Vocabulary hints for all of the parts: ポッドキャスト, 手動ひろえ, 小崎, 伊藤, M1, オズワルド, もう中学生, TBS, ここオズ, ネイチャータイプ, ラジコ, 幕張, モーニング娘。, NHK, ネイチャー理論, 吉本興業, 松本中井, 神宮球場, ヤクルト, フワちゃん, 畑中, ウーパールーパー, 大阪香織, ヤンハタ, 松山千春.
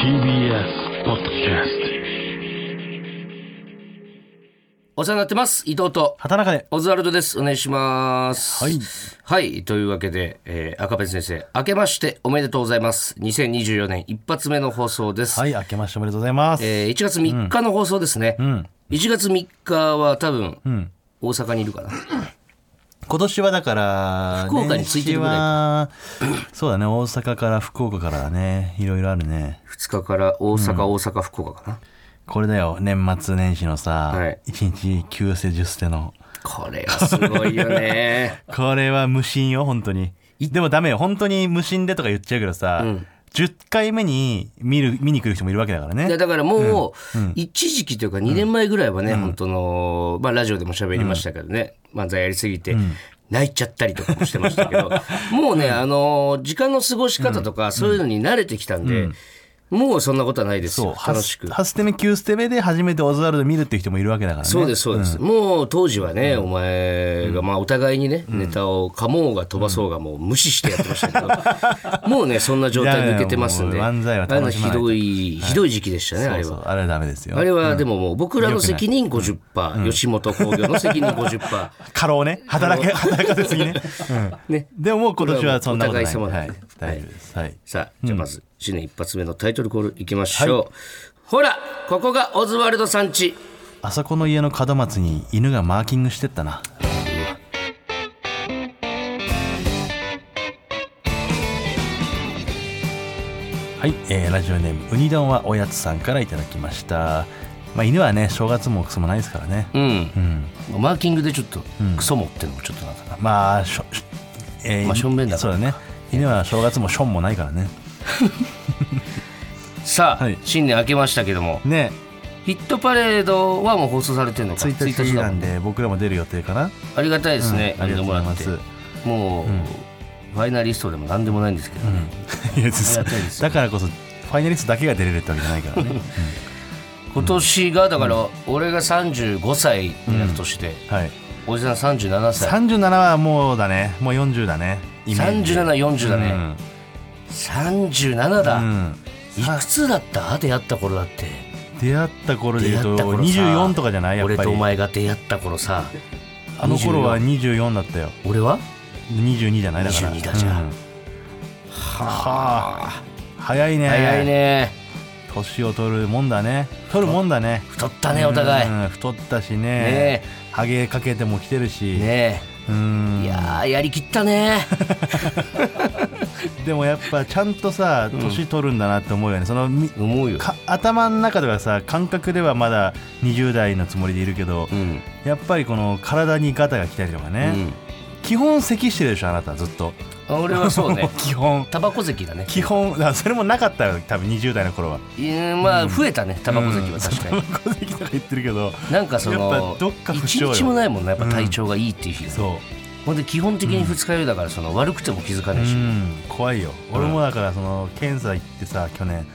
ポッドキャスト、お世話になってます。伊藤と畑中でオズワルドです。お願いします。はい、はい、というわけで、赤ペン先生、明けましておめでとうございます。2024年一発目の放送です。はい、明けましておめでとうございます。1月3日の放送ですね、うん、1月3日は多分、うん、大阪にいるかな今年はだから福岡についてるぐらいか。そうだね、大阪から福岡からだね。いろいろあるね。2日から大阪、うん、大阪福岡かな。これだよ、年末年始のさ、はい、1日9捨て10捨ての。これはすごいよねこれは無心よ本当に。でもダメよ本当に、無心でとか言っちゃうけどさ、うん、10回目に見に来る人もいるわけだからね。だからもう、うん、一時期というか2年前ぐらいはね、うん、本当の、まあ、ラジオでも喋りましたけどね、うん、漫才やりすぎて、うん、泣いちゃったりとかもしてましたけどもうね、時間の過ごし方とか、うん、そういうのに慣れてきたんで、うん、もうそんなことはないですよ。楽しく8捨て目9捨て目で初めてオズワルド見るっていう人もいるわけだからね。そうですそうです、うん、もう当時はね、お前がまあお互いにね、うん、ネタをかもうが飛ばそうがもう無視してやってましたけど、うん、もうねそんな状態抜けてますんで。漫才は楽しまないと。ひどい時期でしたね、はい、あれは。そうそう、あれはダメですよ。あれはでももう僕らの責任 50%、うん、吉本興業の責任 50%、 過労ね、働かせすぎ ね、でももう今年はそんなことない。お互い様なんで、はい、大丈夫です、はい。さあ、じゃあまず、うん、新年一発目のタイトルコールいきましょう、はい、ほらここがオズワルドさん家。あそこの家の門松に犬がマーキングしてったな。はい、ラジオネームうに丼はおやつさんからいただきました。まあ、犬はね正月もクソもないですからね、うんうん、マーキングでちょっとクソもってのもちょっとなんかな、うん、まあしょ、まあ、しょんべんだから、そうだね、犬は正月もしょんもないからねさあ、はい、新年明けましたけどもね。ヒットパレードはもう放送されてるのか、1日なんで僕らも出る予定かな。ありがたいですね、うん、ありがとうございます。もう、うん、ファイナリストでもなんでもないんですけどね、うん、いやだからこそファイナリストだけが出れるってわけじゃないからね、うん、今年がだから俺が35歳になる年で、うん、はい、おじさん37歳。37はもうだね、もう40だね、3740だね、うん、37だ、うん、いくつだった出会った頃だって。出会った頃でいうと24とかじゃない。やっぱり俺とお前が出会った頃さ、あの頃は24だったよ。俺は22じゃない。だから22だじゃん、うん、はあ早いね早いね。年を取るもんだね。太ったねお互い、うん、太ったし ねハゲかけても来てるしね。うん、いややりきったねでもやっぱちゃんとさ年取るんだなって思うよね、うん、その思うよ。頭の中ではさ感覚ではまだ20代のつもりでいるけど、うん、やっぱりこの体にガタが来たりとかね、うん、基本咳してるでしょあなたずっと。俺はそうね基本タバコ咳だね基本。それもなかったよ多分20代の頃は。まあ増えたねタバコ咳は。確かにタバコ咳とか言ってるけどなんかその一日もないもんね、やっぱ体調がいいっていう日、うん、そうほんで基本的に二日酔いだから、その悪くても気づかないし、うん、怖いよ。俺もだからその検査行ってさ去年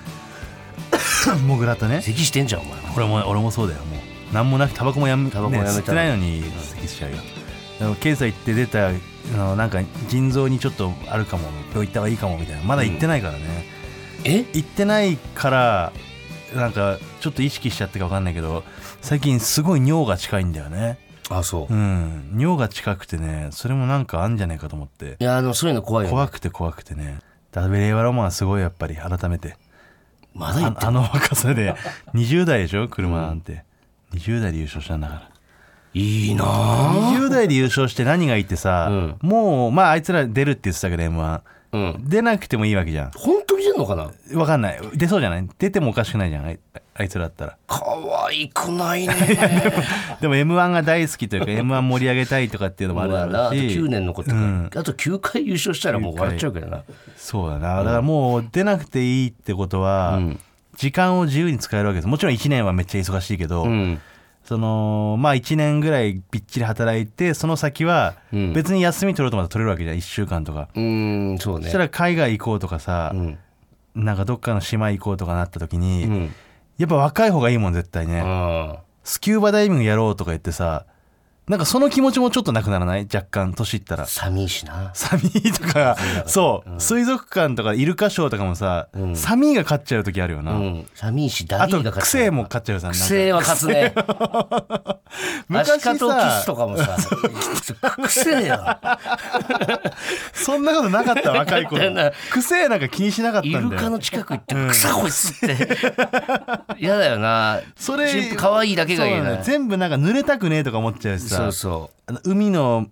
モグラとね咳してんじゃんお前。俺もそうだよ。もう何もなくタバコもやめた、ね、吸ってないのに咳しちゃうよ。でも検査行って出たなんか腎臓にちょっとあるかも病院行った方がいいかもみたいな。まだ行ってないからね、うん、行ってないからなんかちょっと意識しちゃってか分かんないけど最近すごい尿が近いんだよね。あ、そう、うん、尿が近くてね、それもなんかあんじゃないかと思って。いやでもそういうの怖いよ、ね、怖くてね。ダベレイワロマンはすごいやっぱり改めてまだ言って あの若さで20代でしょ車なんて、うん、20代で優勝したんだからいいなぁ。20代で優勝して何がいいってさ、うん、もうまああいつら出るって言ってたけど M1、うん、出なくてもいいわけじゃん。本当に出るのかな、分かんない。出そうじゃない、出てもおかしくないじゃん、あいつらだったら。可愛くないねでも M1 が大好きというかM1 盛り上げたいとかっていうのもあるだろうし、あと9年残ってくる、うん、あと9回優勝したらもう笑っちゃうけどな。そうだな、だからもう出なくていいってことは、うん、時間を自由に使えるわけです。もちろん1年はめっちゃ忙しいけど、うん、そのまあ、1年ぐらいびっちり働いて、その先は別に休み取ろうと思ったら取れるわけじゃん、1週間とか。うーん、そうね。そしたら海外行こうとかさ、うん、なんかどっかの島行こうとかなった時に、うん、やっぱ若い方がいいもん絶対ね。あ、スキューバダイビングやろうとか言ってさ、なんかその気持ちもちょっとなくならない？若干年いったら寒いしな、寒いとかそう、うん、水族館とかイルカショーとかもさ、うん、寒いが勝っちゃう時あるよな、うん、寒いしダビーが勝っちゃう。あと癖も勝っちゃうさ、癖は勝つね昔さアシカとキスとかもさ癖よそんなことなかった若い頃癖なんか気にしなかったんだよ。イルカの近く行って草こいつって嫌だよな、それ可愛いだけがいいな、ね、全部なんか濡れたくねえとか思っちゃうしさ。そうそう、海辺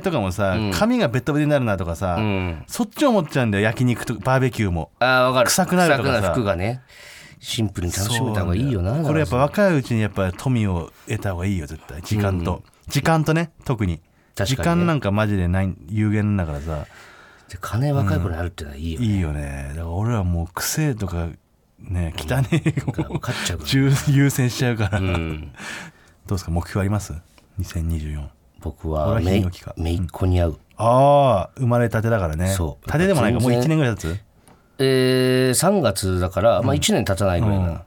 とかもさ、うん、髪がベトベトになるなとかさ、うん、そっちを思っちゃうんだよ。焼肉とかバーベキューも、あ、分かる、臭くなるとかさ、服がね、シンプルに楽しめた方がいいよな。これやっぱ若いうちにやっぱ富を得た方がいいよ絶対。時間と、うん、時間とね、特に時間なんかマジでない、有限だからさ。で金若い頃にあるってのはいいよね、うん、いいよね。だから俺はもう癖とかね、汚ねえを優先しちゃうから、うん、どうですか、目標あります？2024。僕は姪っ子に会う、うん、ああ、生まれたてだからね。そう。たてでもないか、もう1年ぐらい経つ？3月だから、まあ、1年経たないぐらいかな、うん、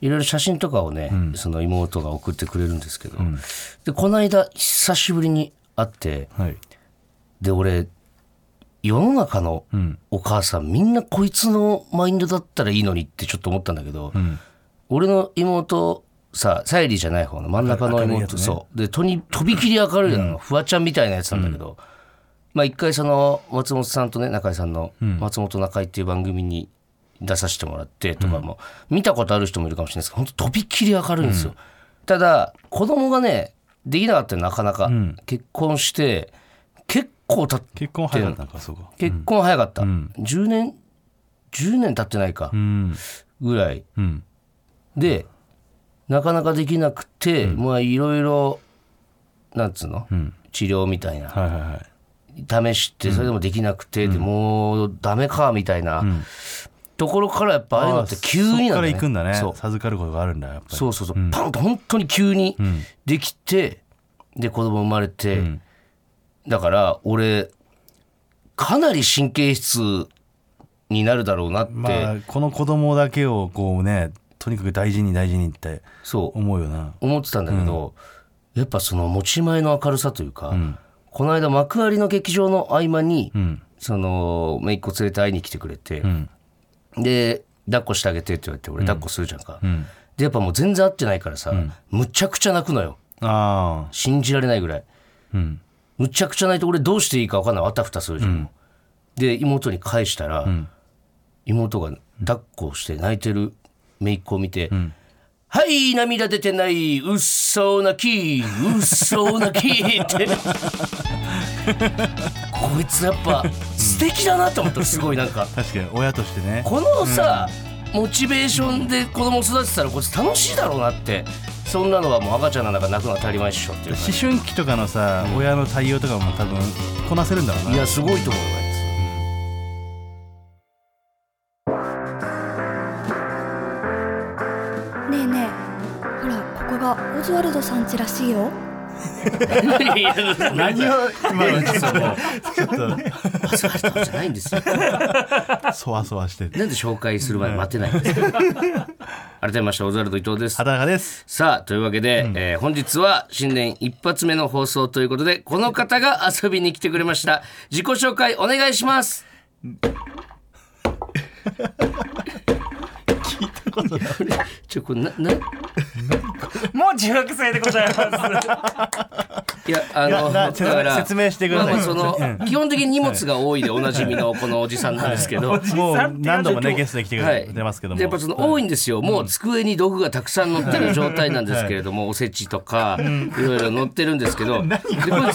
いろいろ写真とかをね、うん、その妹が送ってくれるんですけど、うん、でこの間久しぶりに会って、はい、で俺世の中のお母さんみんなこいつのマインドだったらいいのにってちょっと思ったんだけど、うん、俺の妹さ、サイリーじゃない方の真ん中の妹、ね、そうでとびきり明るいなの、うん、フワちゃんみたいなやつなんだけど、うん、まあ一回その松本さんとね、中井さんの松本中井っていう番組に出させてもらってとかも、うん、見たことある人もいるかもしれないですけど、本当とびっきり明るいんですよ、うん、ただ子供がねできなかったよなかなか、うん、結婚して結構経って、結婚早かったのか、そうか、結婚早かった、うん、10年経ってないか、うん、ぐらい、うん、でなかなかできなくて、うん、まあいろいろなんつうの、うん、治療みたいな、はいはいはい、試してそれでもできなくて、うん、でもうダメかみたいな、うん、ところからやっぱああいうのって急になんだね。そこから行くんだね。そう。授かることがあるんだやっぱり。そうそうそう、うん、パンと本当に急にできて、うん、で子供生まれて、うん、だから俺かなり神経質になるだろうなって、まあ、この子供だけをこうねとにかく大事にって思うよな。思ってたんだけど、うん、やっぱその持ち前の明るさというか、うん、この間幕張の劇場の合間に、うん、その姪っ子連れて会いに来てくれて、うん、で抱っこしてあげてって言われて、俺抱っこするじゃんか、うん、でやっぱもう全然会ってないからさ、うん、むちゃくちゃ泣くのよ。あ、信じられないぐらい、うん、むちゃくちゃ泣いて、俺どうしていいか分かんない、あたふたするじゃん、うん、で妹に返したら、うん、妹が抱っこして泣いてる姪っ子を見て、うん、はい涙出てない、うっそう泣きうっそう泣きってこいつやっぱ素敵だなと思った。すごいなんか確かに親としてね、このさ、うん、モチベーションで子供を育てたらこいつ楽しいだろうなって。そんなのはもう赤ちゃんの中泣くのは当たり前っしょっていう、ね、思春期とかのさ、うん、親の対応とかも多分こなせるんだろうな。いやすごいと思う。オズワルドさんちらしいよ何を今のちょっとオズワルドじゃないんですよそわそわしてなんで紹介する前に待てないんですか改めましてオズワルド伊藤です。畑中です。さあというわけで、うん、本日は新年一発目の放送ということで、この方が遊びに来てくれました。自己紹介お願いします聞いたことないちょ、これなもう16歳でございますいや説明してください。その基本的に荷物が多いでおなじみのこのおじさんなんですけど、はい、もう何度もねゲストで来てくれますけども、はい、やっぱその多いんですよ、はい、もう机に毒がたくさん載ってる状態なんですけれども、はい、おせちとかいろいろ載ってるんですけど、で小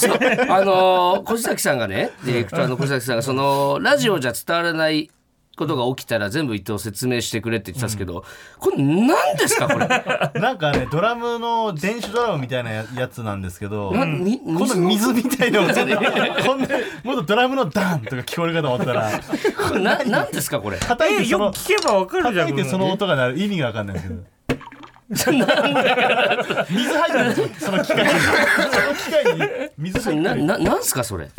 崎さんがね、ディレクターの小崎さんがそのラジオじゃ伝わらないことが起きたら全部伊藤説明してくれって言ってたんですけど、これ何ですかこれなんかねドラムの電子ドラムみたいなやつなんですけど、この水みたいなのこんなもっとドラムのダンとか聞こえるかと思ったら何ですかこれ。叩いてよく聞けばわかるじゃん。叩いてその音が鳴る意味がわかんないですけどなんだ水入ってるんですよその機械に水入ってる。なんすかそれ。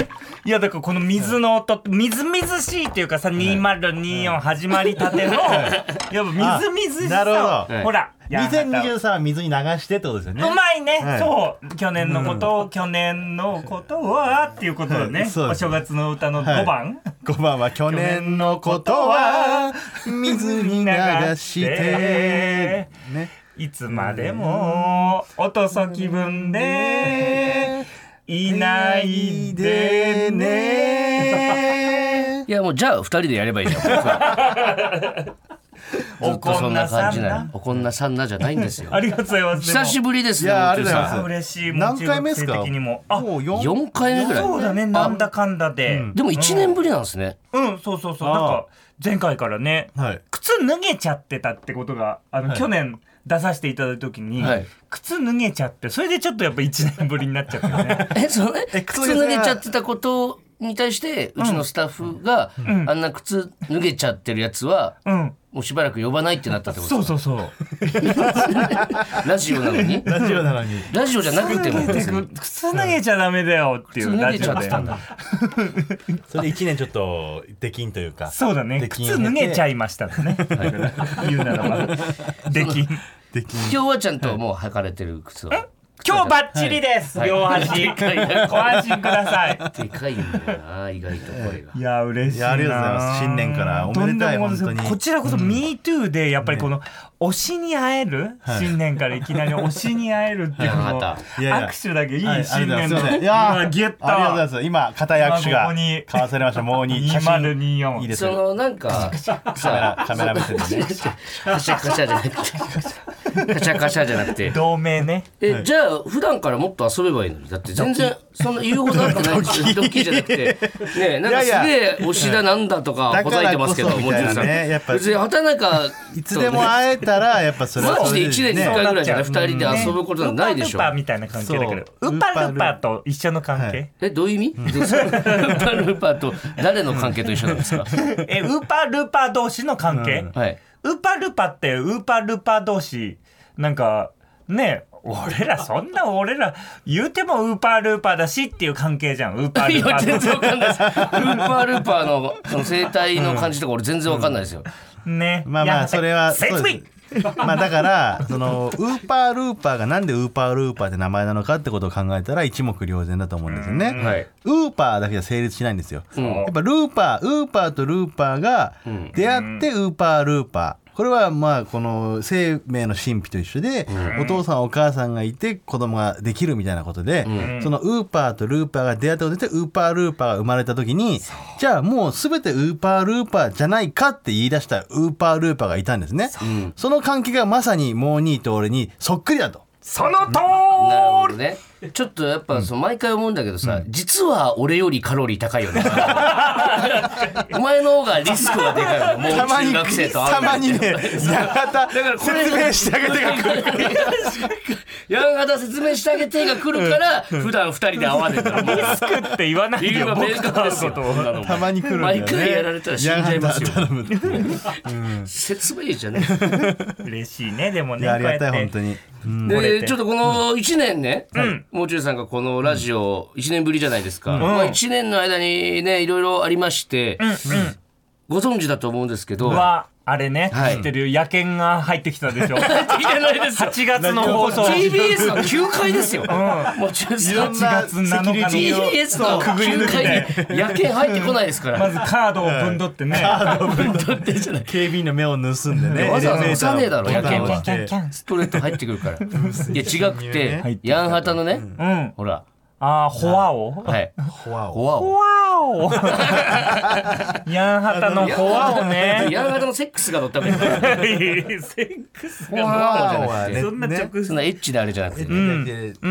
いやだからこの水の音みずみずしいっていうかさ、2024始まりたてのやっぱみずみずしさをほら2023は水に流してってことですよね。うまいね、はい、そう去年のことはっていうことをね、はい、お正月の歌の5番、はい、5番は去年のことは水に流してねいつまでもおとそ気分でいないでねいやもうじゃあ2人でやればいいじゃんおこんなさんなおこんなさんなじゃないんですよありがとうございます。久しぶりですね。いやありがとうございます。嬉しい。何回目ですか。もう4回目ぐらい。そうだね、なんだかんだで、うん、でも1年ぶりなんですね。うん、うん、そうそうそう、なんか前回からね、はい、靴脱げちゃってたってことがはい、去年出させていただいた時に、はい、靴脱げちゃってそれでちょっとやっぱ1年ぶりになっちゃったよね靴脱げちゃってたことをに対してうちのスタッフが、うん、あんな靴脱げちゃってるやつは、うん、もうしばらく呼ばないってなったってことですか。そうラジオなのにラジオじゃなくても靴脱げちゃダメだよっていうラジオでそれで1年ちょっとできんというかそうだね靴脱げちゃいましたね言うならばできん今日はちゃんともう履かれてる靴を今日バッチリです、はい、両端、はい、ご安心ください。でかいんだよな意外と声が。いや嬉しいな。いやありがとうございます。新年からおめでたい。本当にこちらこそ MeToo でやっぱりこの、ね、推しに会える、はい、新年からいきなり推しに会えるっていうのも、はい、握手だけいい新年の、はい、いやゲットありがとうございます。今固い握手が交わされました。もう2024いいですね。そのなんかカメラ目線でねカシャカシャじゃなくて同盟ね。じゃあ普段からもっと遊べばいいのに。だって全然その言うほどあってないしドッキリじゃなくてね、なんかすげえ推しだなんだとかほざいてますけど、もちろんさ別に畑中いつでも会えたらやっぱそれマジで1年に1回ぐらいじゃない2人で遊ぶことなんないでしょ。ウッパルーパーみたいな関係だけどウッパルーパーと一緒の関係、はい、どういう意味ですかウッパルーパーと誰の関係と一緒なんですかウッパルーパー同士の関係、うんはい、ウッパルーパーってウッパルーパー同士なんかねえ俺ら言うてもウーパールーパーだしっていう関係じゃん。ウーパールーパー全然わかんないですウーパールーパー その生態の感じとか俺全然わかんないですよ、うんうん、ね。まあそれはそうですまあだからそのウーパールーパーがなんでウーパールーパーって名前なのかってことを考えたら一目瞭然だと思うんですよね、はい、ウーパーだけじゃ成立しないんですよ、うん、やっぱウーパーとルーパーが出会ってウーパールーパー、これはまあこの生命の神秘と一緒で、お父さんお母さんがいて子供ができるみたいなことで、そのウーパーとルーパーが出会ったことでウーパールーパーが生まれた時に、じゃあもう全てウーパールーパーじゃないかって言い出したウーパールーパーがいたんですね。その関係がまさにモーニーと俺にそっくりだと。その通り。なるほどね。ちょっとやっぱその毎回思うんだけどさ、うん、実は俺よりカロリー高いよねお前の方がリスクがでかいよね。もう中学生と会うなんてたまにね説明してあげてが来る山形説明してあげてが来るから普段2人で会わねえからリスクって言わないよ僕のたまに来るんだよね。毎回やられたら死んじゃいますよ説明じゃねえ嬉しいね。でもねありがたい本当に、うん、でちょっとこの1年ね、うんはいもう中さんがこのラジオ1年ぶりじゃないですか、うんまあ、1年の間にねいろいろありまして、うんうん、ご存知だと思うんですけどあれね、はい、知ってる野犬が入ってきたでしょ8月の放送 TBS の9階ですよ、うん、もう中さん8月7日の TBS の9階に野犬入ってこないですからまずカードをぶんどってねカードをぶんどってじゃない警備員の目を盗んでねわざわざ押さねえだろ野犬はストレート入ってくるからいや違くてヤンハタのね、うん、ほらあホワオ、はい、ホワオヤンハタのホワオねヤンハタのセックスが乗ったみたいなセックスがホワオじゃなくて、ね、そんな直そんなエッチであれじゃなくて、ねうんう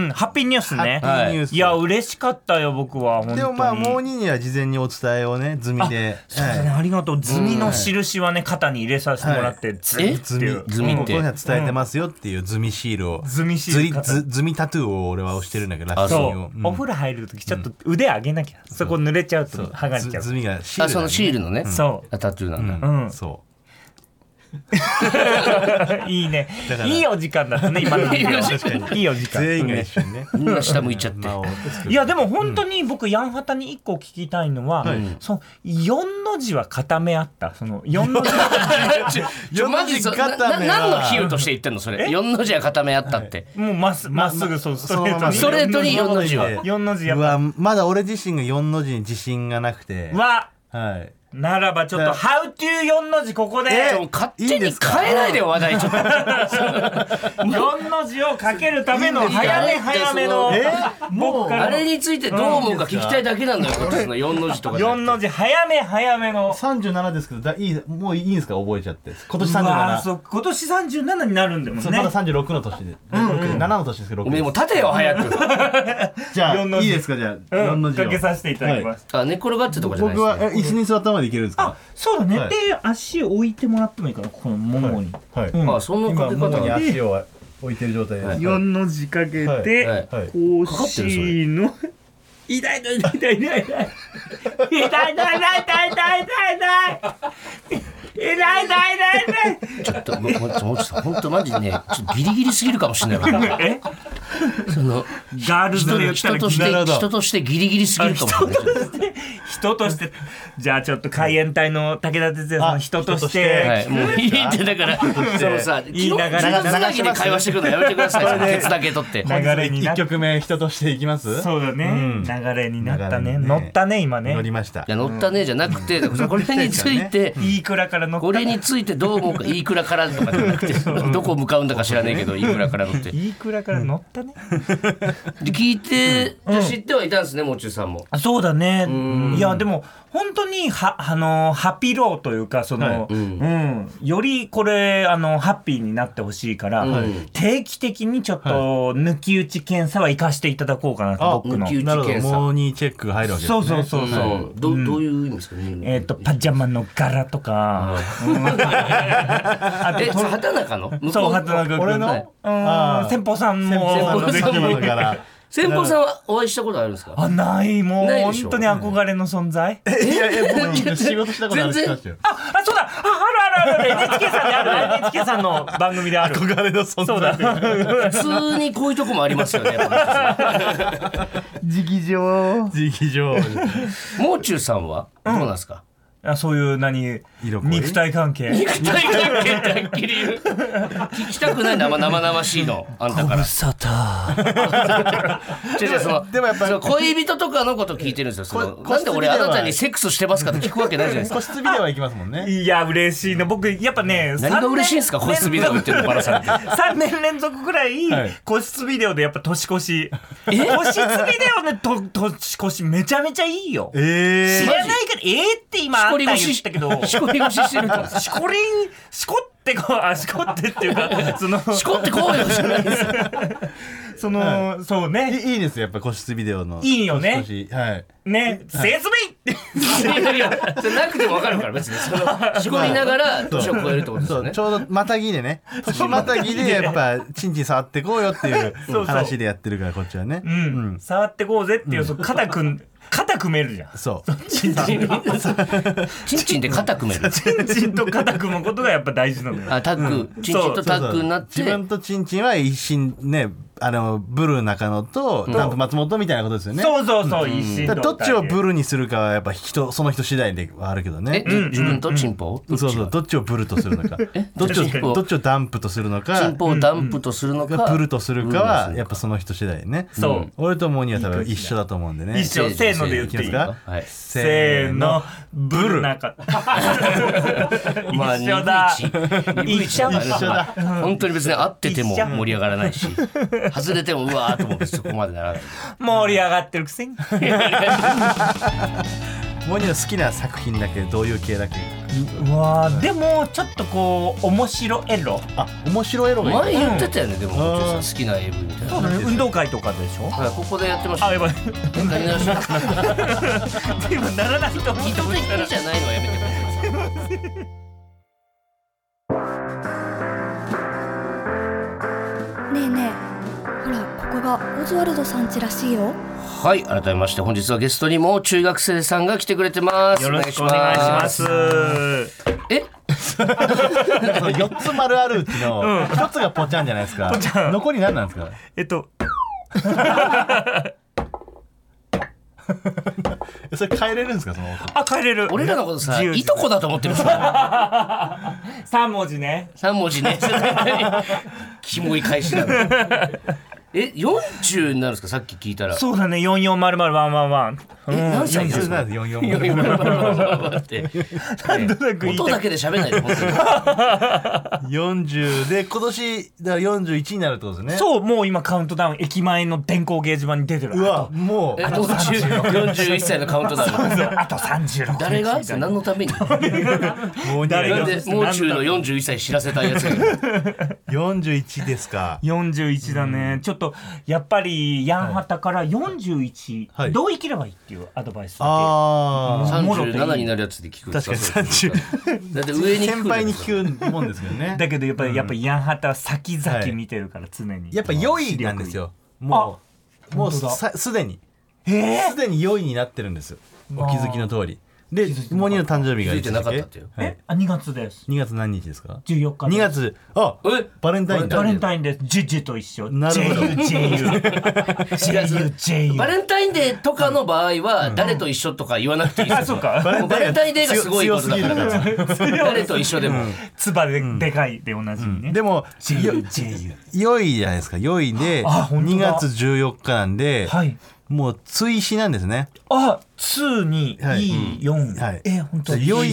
ん、ハッピーニュースねーース、はい、いや嬉しかったよ僕は本当にでもまあモーニーには事前にお伝えをね済みで そうだね、はい、ありがとう済みの印はね肩に入れさせてもらって、はい、済みって伝えてますよっていう済みシールを済みタトゥーを俺は押してるんだけどラッシーをお風呂入るときちょっと腕上げなきゃ、うん、そこ濡れちゃうと剥がれちゃう。墨がシール、ね、あそのシールのね、うん、そうタトゥーなんだ、うんうん、そういいねいいお時間だったね今のいいお時間全員が一緒にねみんな下向いちゃっていやでも本当に僕ヤンハタに一個聞きたいのは、うん、その4の字は固めあったその4の字何の比喩として言ってんのそれ4の字は固めあったって、はい、もうまっすぐそうストレートにストレートに4の字は4の字やっぱまだ俺自身が4の字に自信がなくてはいならばちょっとハウトゥー4の字ここで勝手に変えないでよ話題ちょっと4の字をかけるための早めのもうあれについてどう思うか聞きたいだけなんだよこっちの4の字とか4の字早めの37ですけどもういいんですか覚えちゃって今年37そう今年37になるんだもんねまだ36の年で、うんうん、7の年ですけどおめえもう立てよ早くじゃあいいですかじゃあ4の字をかけさせていただきます、はい、寝っ転がってとかじゃないですね僕は椅子に座ったまでいけるんですかあそうだね、はい、で足を置いてもらってもいいかなここのももに、はいはいうん、あそのかけ方に足を置いてる状態で4の字かけて、はいはいはい、こうしの痛いちょっと本当マジねちょっとギリギリすぎるかもしれないえそのガールズで言ったら人としてギリギリすぎるかもしれない人としてじゃあちょっと海援隊の武田鉄矢さん人として、はい、もういいってだからそうさいい流れつなぎで会話してくるのやめてくださいケツだけ取って流れに1曲目人としていきますそうだね、うん、流れになったね乗ったね今ね乗りましたいや乗ったねじゃなくてこれについていいくらから乗ったこれについてどう思うかいいくらからとかじゃなくてどこ向かうんだか知らねえけどいいくらから乗っていいくらから乗ったねで聞いて知ってはいたんですねもちゅうさんもあそうだねいやでも本当にハピローというかその、はいうんうん、よりこれハッピーになってほしいから、うん、定期的にちょっと抜き打ち検査は生かしていただこうかなと、はい、僕の抜き打ち検査モーニーチェック入るわけですねそう、はいうん、どういう意味ですかねパジャマの柄とか、うんうん、あと畑中のそう畑中君俺の先方さんも先方さんも柄先方さんはお会いしたことあるんですか？あないもう本当に憧れの存在。いやいや僕仕事したことあるんですよ。あそうだある NHK さんである NHK さんの番組である憧れの存在。そうだ普通にこういうとこもありますよね。直情もう中さんはどうなんですか？あそういう肉体関係ってはっきり言う聞きたくない生々しいのあんたからでもやっぱり恋人とかのこと聞いてるんですよそのなんで俺あなたにセックスしてますかって聞くわけないじゃないですか個室ビデオはいきますもんねいや嬉しいな僕やっぱね何が嬉しいんですか個室ビデオってのバラされて3年連続くらい、はい、個室ビデオでやっぱ年越し個室ビデオで年越しめちゃめちゃいいよ、知らないからって今しこり腰してるからしこっていうかそのしこってこうよじゃないですその、はい、そうねいいですよやっぱ個室ビデオのいいよねはいねセスビってなくても分かるから別にそのしこりながら年を超えるってことですよねちょうどまたぎでねまたぎでやっぱチンチン触ってこうよっていう話でやってるからこっちはねうん、うん、触ってこうぜっていう、うん、その肩組めるじゃんそうチンチンで肩組めるチンチンと肩組むことがやっぱ大事なのよあタッグ、うん、チンチンとタッグになってそうそうそう自分とチンチンは一心ねブルー中野とダンプ松本みたいなことですよねそう、一心同体どっちをブルーにするかはやっぱその人次第ではあるけどね自分とチンポそうどっちをブルーとするのかどっちをダンプとするのかチンポをダンプとするのかブルーとするかはやっぱその人次第ねそう俺とモーニーは多分一緒だと思うんでね一緒せーので言っていいですか、はい、せーのブルー中一緒だ一緒だ本当に別に会ってても盛り上がらないし外れてもうわーと思ってそこまでならない盛り上がってるくせにモニの好きな作品だけどういう系だけうわでもちょっとこう面白エロあ面白エロがいい前言ってたよね、うん、でも好きな AV みたいなそうだね運動会とかでしょここでやってましたあやばい何ならしなくなったでもならないと思ったらじゃないのはやめてくださいねえねえほらここがオズワルドさん家らしいよはい改めまして本日はゲストにも中学生さんが来てくれてますよろしくお願いしますえ4つ丸あるうちの1つがポチャンじゃないですか残り何なんですかそれ変えれるんですかそのあ変えれる俺らのことさいとこだと思ってるんですよ3文字ね3文字ねキモい返しだえ、40になるんですかさっき聞いたらそうだね、440011え、何歳ですか440011ってなんとなく言いたい音だけで喋んないで、本当に40で、今年だから41になるってことですねそう、もう今カウントダウン駅前の電光掲示板に出てるうわ、もうあと41歳のカウントダウンそうそうあと36誰が何のために誰でもう中の41歳知らせたいやつ41ですか41だね、ちょっとやっぱりヤンハタから41、はい、どう生きればいいっていうアドバイスだけあ37になるやつで聞く確かに30だって上に先輩に聞くもんですけどねだけどやっぱりヤンハタは先々見てるから常に、はい、やっぱ良いなんですよもうすでに良いになってるんですよお気づきの通りでモニの誕生日がいつだっけ2月です2月何日ですか14日です2月あバレンタインだバレンタインですジュジュと一緒なるほど JUJU バレンタインデーとかの場合は誰と一緒とか言わなくていいですよ、うん、バレンタインデーがすごいことだから誰と一緒でもつばででかいで同じにね、うん、でも JUJU 良いじゃないですか良いで2月14日なんではいもう追試なんですね。あ、2に E4、はいはい、本当良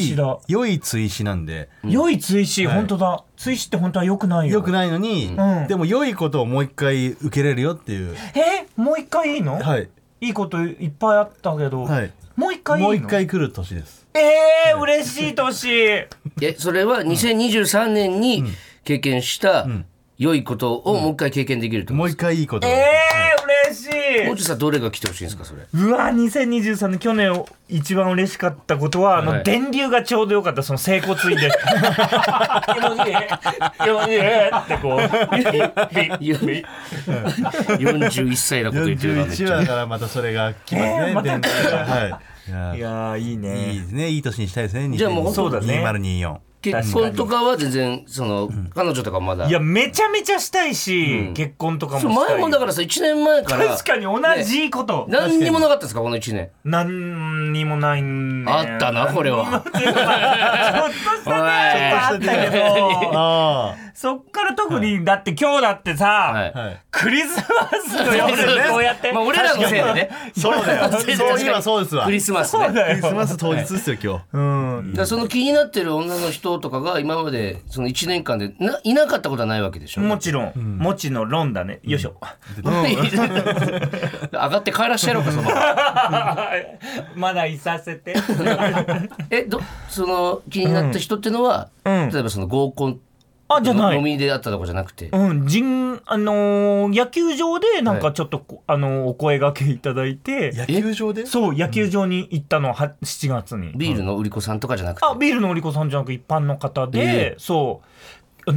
い追試なんで。良い追試、はい、本当だ。追試って本当は良くないよ。良くないのに、うん、でも良いことをもう一回受けれるよっていう。もう一回いいの？はい。いいこといっぱいあったけど、はい、もう一回いいの？もう一回来る年です。はい、嬉しい年。それは2023年に経験した、良いことをもう一回経験できると思います、もう一回いいこと。嬉しい。もうちょっとどれが来てほしいんですかそれ。うわ2023年去年一番嬉しかったことは、はい、電流がちょうど良かったその整骨院で。気持ちいい。気持ちいいってこう。41歳のこと言ってるからね。41だからまたそれが来ますね。電流がはい。いやいいね。いいですねいい年にしたいですね。じゃあもうそうだね。2024。結婚とかは全然その、彼女とかまだいやめちゃめちゃしたいし、結婚とかもしたいそう前もだからさ1年前から確かに同じこと、ね、何にもなかったですかこの1年何にもないねあったなこれはちょっとしたねちょっとしたけどあそっから特に、はい、だって今日だってさ、はい、クリスマスの夜こうやって、まあ、俺らのせいでねそうだよそう今そうですわクリスマスねクリスマス当日ですよ今日、うん、だその気になってる女の人とかが今までその1年間でいなかったことはないわけでしょもちろん、もちの論だねよいしょ、上がって帰らっしゃろうかそのまだいさせてその気になった人ってのは、例えばその合コンあじゃない飲みであったとかじゃなくて、野球場でなんかちょっと、はいお声掛けいただいて野球場でそう野球場に行ったのは、7月にビールの売り子さんとかじゃなくて、ビールの売り子さんじゃなく一般の方で、そうお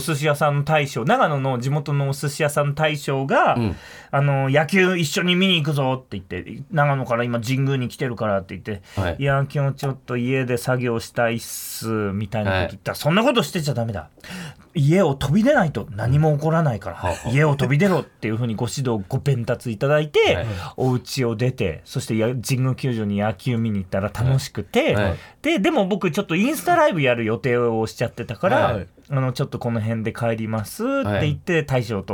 寿司屋さんの大将長野の地元のお寿司屋さんの大将が、野球一緒に見に行くぞって言って長野から今神宮に来てるからって言って、はい、いや今日ちょっと家で作業したいっすみたいなこと言ったら、はい、そんなことしてちゃダメだ家を飛び出ないと何も起こらないから、家を飛び出ろっていうふうにご指導ご鞭達いただいて、はい、お家を出てそして神宮球場に野球見に行ったら楽しくて、はい、でも僕ちょっとインスタライブやる予定をしちゃってたから、はいはい、ちょっとこの辺で帰りますって言って、はい、大将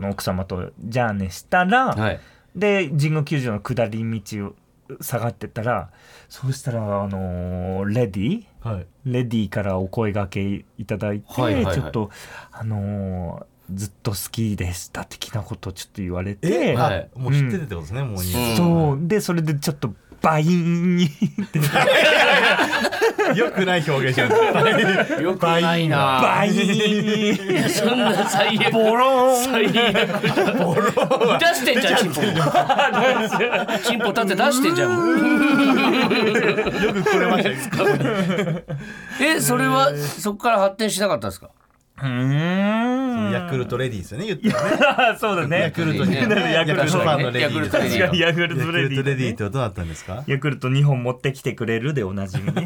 の奥様とじゃあねしたら、はい、で神宮球場の下り道を下がってったらそうしたらレディーからお声掛けいただいて、はいはいはい、ちょっとずっと好きでした的なことをちょっと言われて、はい、もう知っててってことですね、もうそうで、それでちょっとバインによくない表現しちゃう。よくないな。バイン。そんな最悪。ボロン。最悪。ボロン。出してんじゃん、チンポ。チンポ立て出してんじゃん。よくこれまで使う。それはそこから発展しなかったんですか。ヤクルトレディですよね、言ったらね。そうだね。ヤクルトにヤクルトファンのレディー。確かにヤクルトレディー。ってどうだったんですか？ヤクルト2本持ってきてくれるでおなじみね。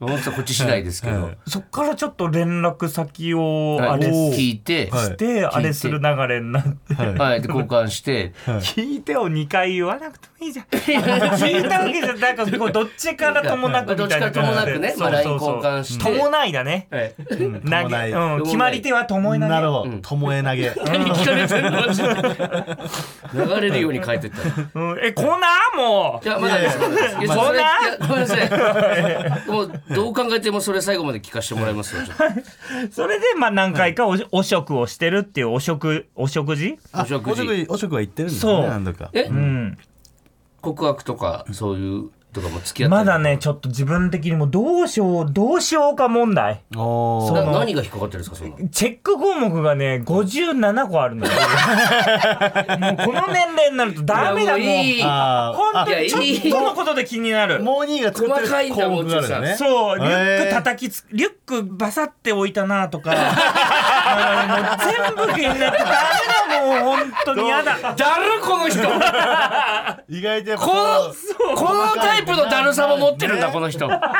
本当こっち次第ですけど。そっからちょっと連絡先をあれ聞いて、してあれする流れになって、はいで交換して、聞いてを2回言わなくてもいいじゃん。聞いたわけじゃなんかこうどっちからともなくみたいな感じで、どっちからともなくね、まあライン交換して、ともないだね。投げ決まり手はともえ投げ。なるほど。ともえ投げ。何聞かれてるの？流れるように書いてった。こんなもう。いやまだです。こんな。ごめんなさい。もうどう考えてもそれ最後まで聞かせてもらいますよ。それでまあ何回かお食をしてるっていうお食事？お食は行ってるんですね。何度か。告白とかそういう。とかも付き合ってまだね、ちょっと自分的にもどうしようか問題。その何が引っかかってるんですか？そんなチェック項目がね57個あるんだよ。もうこの年齢になるとダメだもん。本当にちょっとのことで気になる。もう2が作ってる項目があるんだね。そう、リュックバサって置いたなとか。もう全部気になってダメだもん、本当にやだ。だるこの人。意外とこのタイプのだるさも持ってるんだ、この人。ただ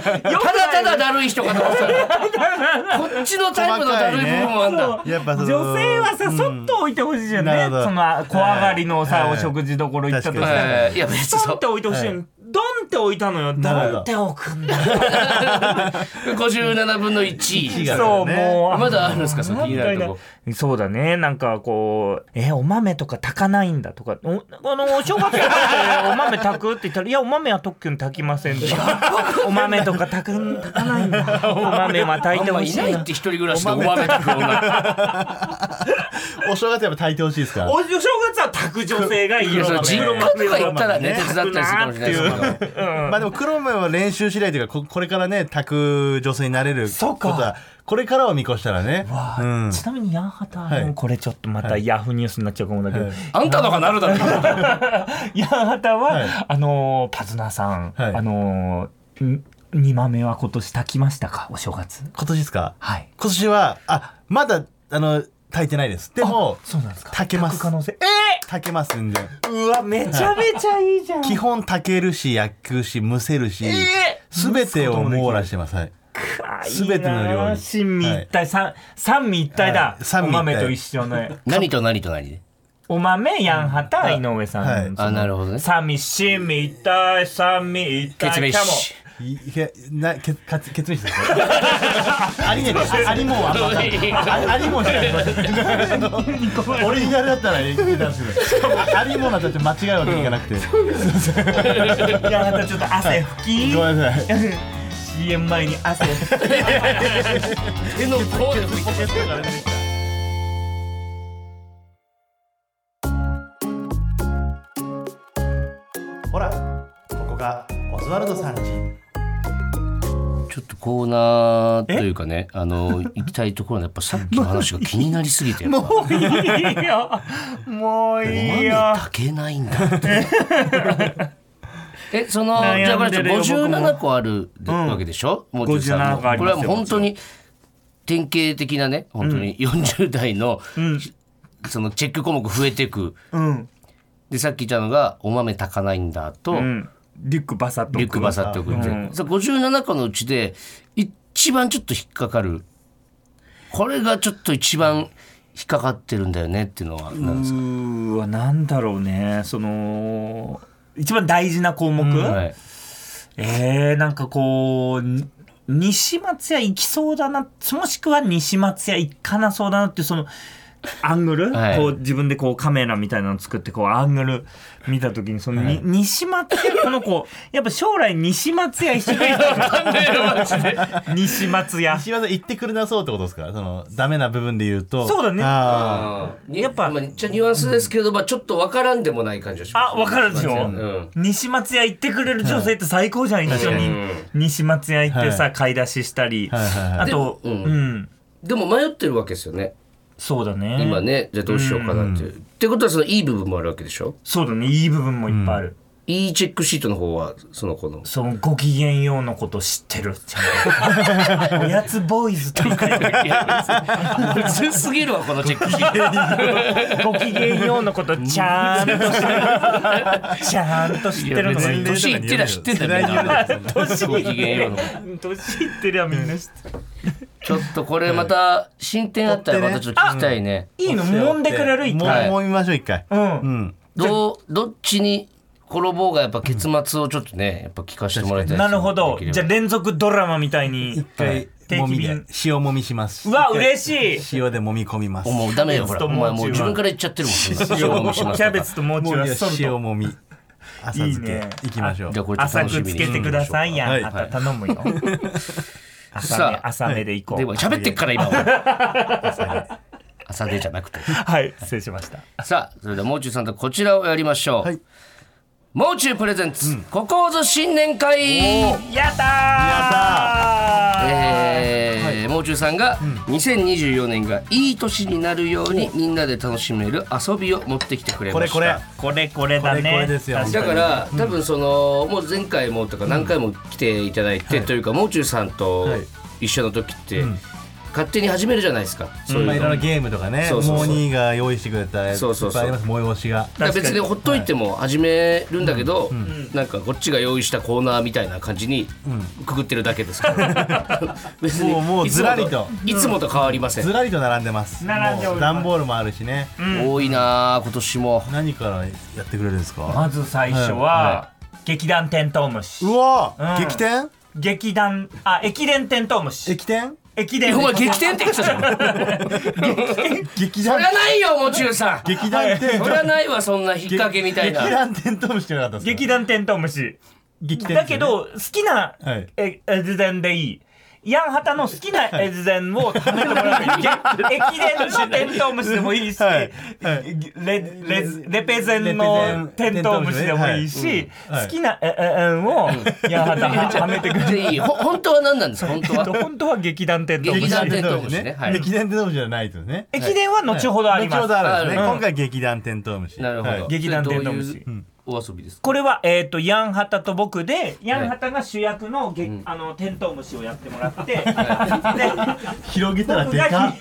ただだるい人かと思ったら、こっちのタイプのだるい部分もあんだ。女性はさ、そっと置いてほしいじゃんね。その小上がりのさ、お食事どころ行ったとして、いや別にそっと置いてほしい。ドンって置いたのよ。ドンって置くんだ。57分の1。そう、もうまだあるんですか、その気になるとこ。そうだね、なんかこうお豆とか炊かないんだとか、お正月お豆炊くって言ったら、いやお豆は特許に炊きませんとか、お豆とか炊かないんだ、お豆は炊いてほしいな。あんまいないって一人暮らしでお豆炊くお正月やっぱ炊いてほしいですか？お正月は炊く女性がいいよ。実家とか行ったらね、手伝ったりするかもしれないですけど、まあでも黒豆は練習次第というか、これからね炊く女性になれることは。これからを見越したらね。ちなみにヤンハタ、これちょっとまたヤフーニュースになっちゃうかもだけど、あんたのがなるだろう。ヤンハタは、パズナさん、煮豆は今年炊きましたか？お正月。今年ですか？はい。今年はまだ炊いてないです。でも炊けます。可能性。炊けますんで。うわ、めちゃめちゃいいじゃん。基本炊けるし、焼くし、蒸せるし、すべてを網羅してます。はい。すべての料理三位一体、三位一体だ。お豆と一緒の何と何と何でお豆、ヤンハタ、井上さん。なるほどね。三位一体、三位一体。ケツメイシ。ケツメイシですか？ありね。ありもん。ありもんじゃない。オリジナルだったらいいです。ありもんだって間違いわけにいかなくて。ヤンハタちょっと汗拭き。ごめんなさい。CM 前に汗手の甲で吹き消すからね。ほら、ここがオズワルドさんち。ちょっとコーナーというかね、行きたいところはやっぱさっきの話が気になりすぎて、もういいよ、もういいよ、炊けないんだって。その、じゃあこれ57個あるわけでしょ、もう中さんも。これはもう本当に典型的なね、本当に40代の、そのチェック項目増えてく、でさっき言ったのがお豆炊かないんだと、リュックバサッと置くって、57個のうちで一番ちょっと引っかかる、これがちょっと一番引っかかってるんだよねっていうのは何ですか？なんだろうね、その一番大事な項目、なんかこう西松屋行きそうだな、もしくは西松屋行かなそうだなっていう、そのアングル、はい、こう自分でこうカメラみたいなの作ってこうアングル見た時にそのに、はい、西松屋この子やっぱ将来西松屋一緒に行って西松屋行ってくれなそうってことですか。そのダメな部分で言うとそうだね。あやっぱめっちゃニュアンスですけど、まあ、ちょっと分からんでもない感じがします、ね、あ分かるでしょ、うん、西松屋行ってくれる女性って最高じゃん、はい、一緒に、うん、西松屋行ってさ、はい、買い出ししたり、はいはいはい、あとでも、うんうん、でも迷ってるわけですよね。そうだね今ねじゃあどうしようかなって、うん、ってことはそのいい部分もあるわけでしょ。そうだねいい部分もいっぱいある、うん、いいチェックシートの方はその子のそのご機嫌ようのこと知ってるちゃんおやつボーイズって言ってる普通すぎるわこのチェックシートご機嫌ようのことちゃんと知ってるちゃんと知ってるのがいい年いってりゃ知ってんだみんな年いってりゃみんな知ってるちょっとこれまた進展あったらまたちょっと聞きたいね、うん、いいの揉んでくれる一回揉みましょう一回、うんうん、どっちに転ぼうがやっぱ結末をちょっとねやっぱ聞かせてもらいたい、ね、なるほど。じゃあ連続ドラマみたいに一回もみで塩揉みします。うわ嬉しい。塩で揉み込みます。もうダメよほらお前もう自分から言っちゃってるもんねキャベツともう中は塩揉み浅漬けいきましょう。浅くつけてくださいや、はい、あと頼むよ朝目で行こう。でも喋ってっから今朝目じゃなくてはい失礼しました。さあそれではもう中さんとこちらをやりましょう、はい、もう中プレゼンツ、うん、ここぞ新年会やったー、はい、もう中さんが、うん、2024年がいい年になるようにみんなで楽しめる遊びを持ってきてくれました。これだね。これですよ。だから、うん、多分そのもう前回もとか何回も来ていただいて、うん、というか、はい、もう中さんと一緒の時って、はいうん勝手に始めるじゃないですか。そういうの、うんまあ、いろんなゲームとかねそうそうそうモーニーが用意してくれたやついっぱいあります催しが。別にほっといても始めるんだけど、はいうん、なんかこっちが用意したコーナーみたいな感じにくぐってるだけですから、うん、別にもうずらりといつもと変わりません、うん、ずらりと並んでます。段ボールもあるしね、うん、多いな今年も。何からやってくれるんですか。まず最初は、はいはい、劇団テントウムシ。うわ、うん、劇展劇団あ駅伝テントウムシ駅伝駅伝。お前激点って言ってたじゃん。激そりゃないよもう中さん。激弾ってそりゃないわそんな引っ掛けみたいな。激弾テントウムシじゃなかったですか。激弾テントウムシ。激点だけど好きな越前でいい。ヤンハタの好きな越前を食べてもらう。駅伝のテントウムシでもいいし、はいはい、レペゼンのテントウムシでもいいし、はいうん、好きなをヤンハタはめてくれる。本当は何なんですか。本当は劇団テントウムシ。劇団テントウムシね。はい、劇団テントウムシじゃないとね。駅伝は後ほどあります。後ほどあるね。今回劇団テントウムシ。なるほど。はい、劇団テントウムシ。お遊びです。これは、ヤンハタと僕でヤンハタが主役の、うん、テントウムシをやってもらって、はい、広げたらでか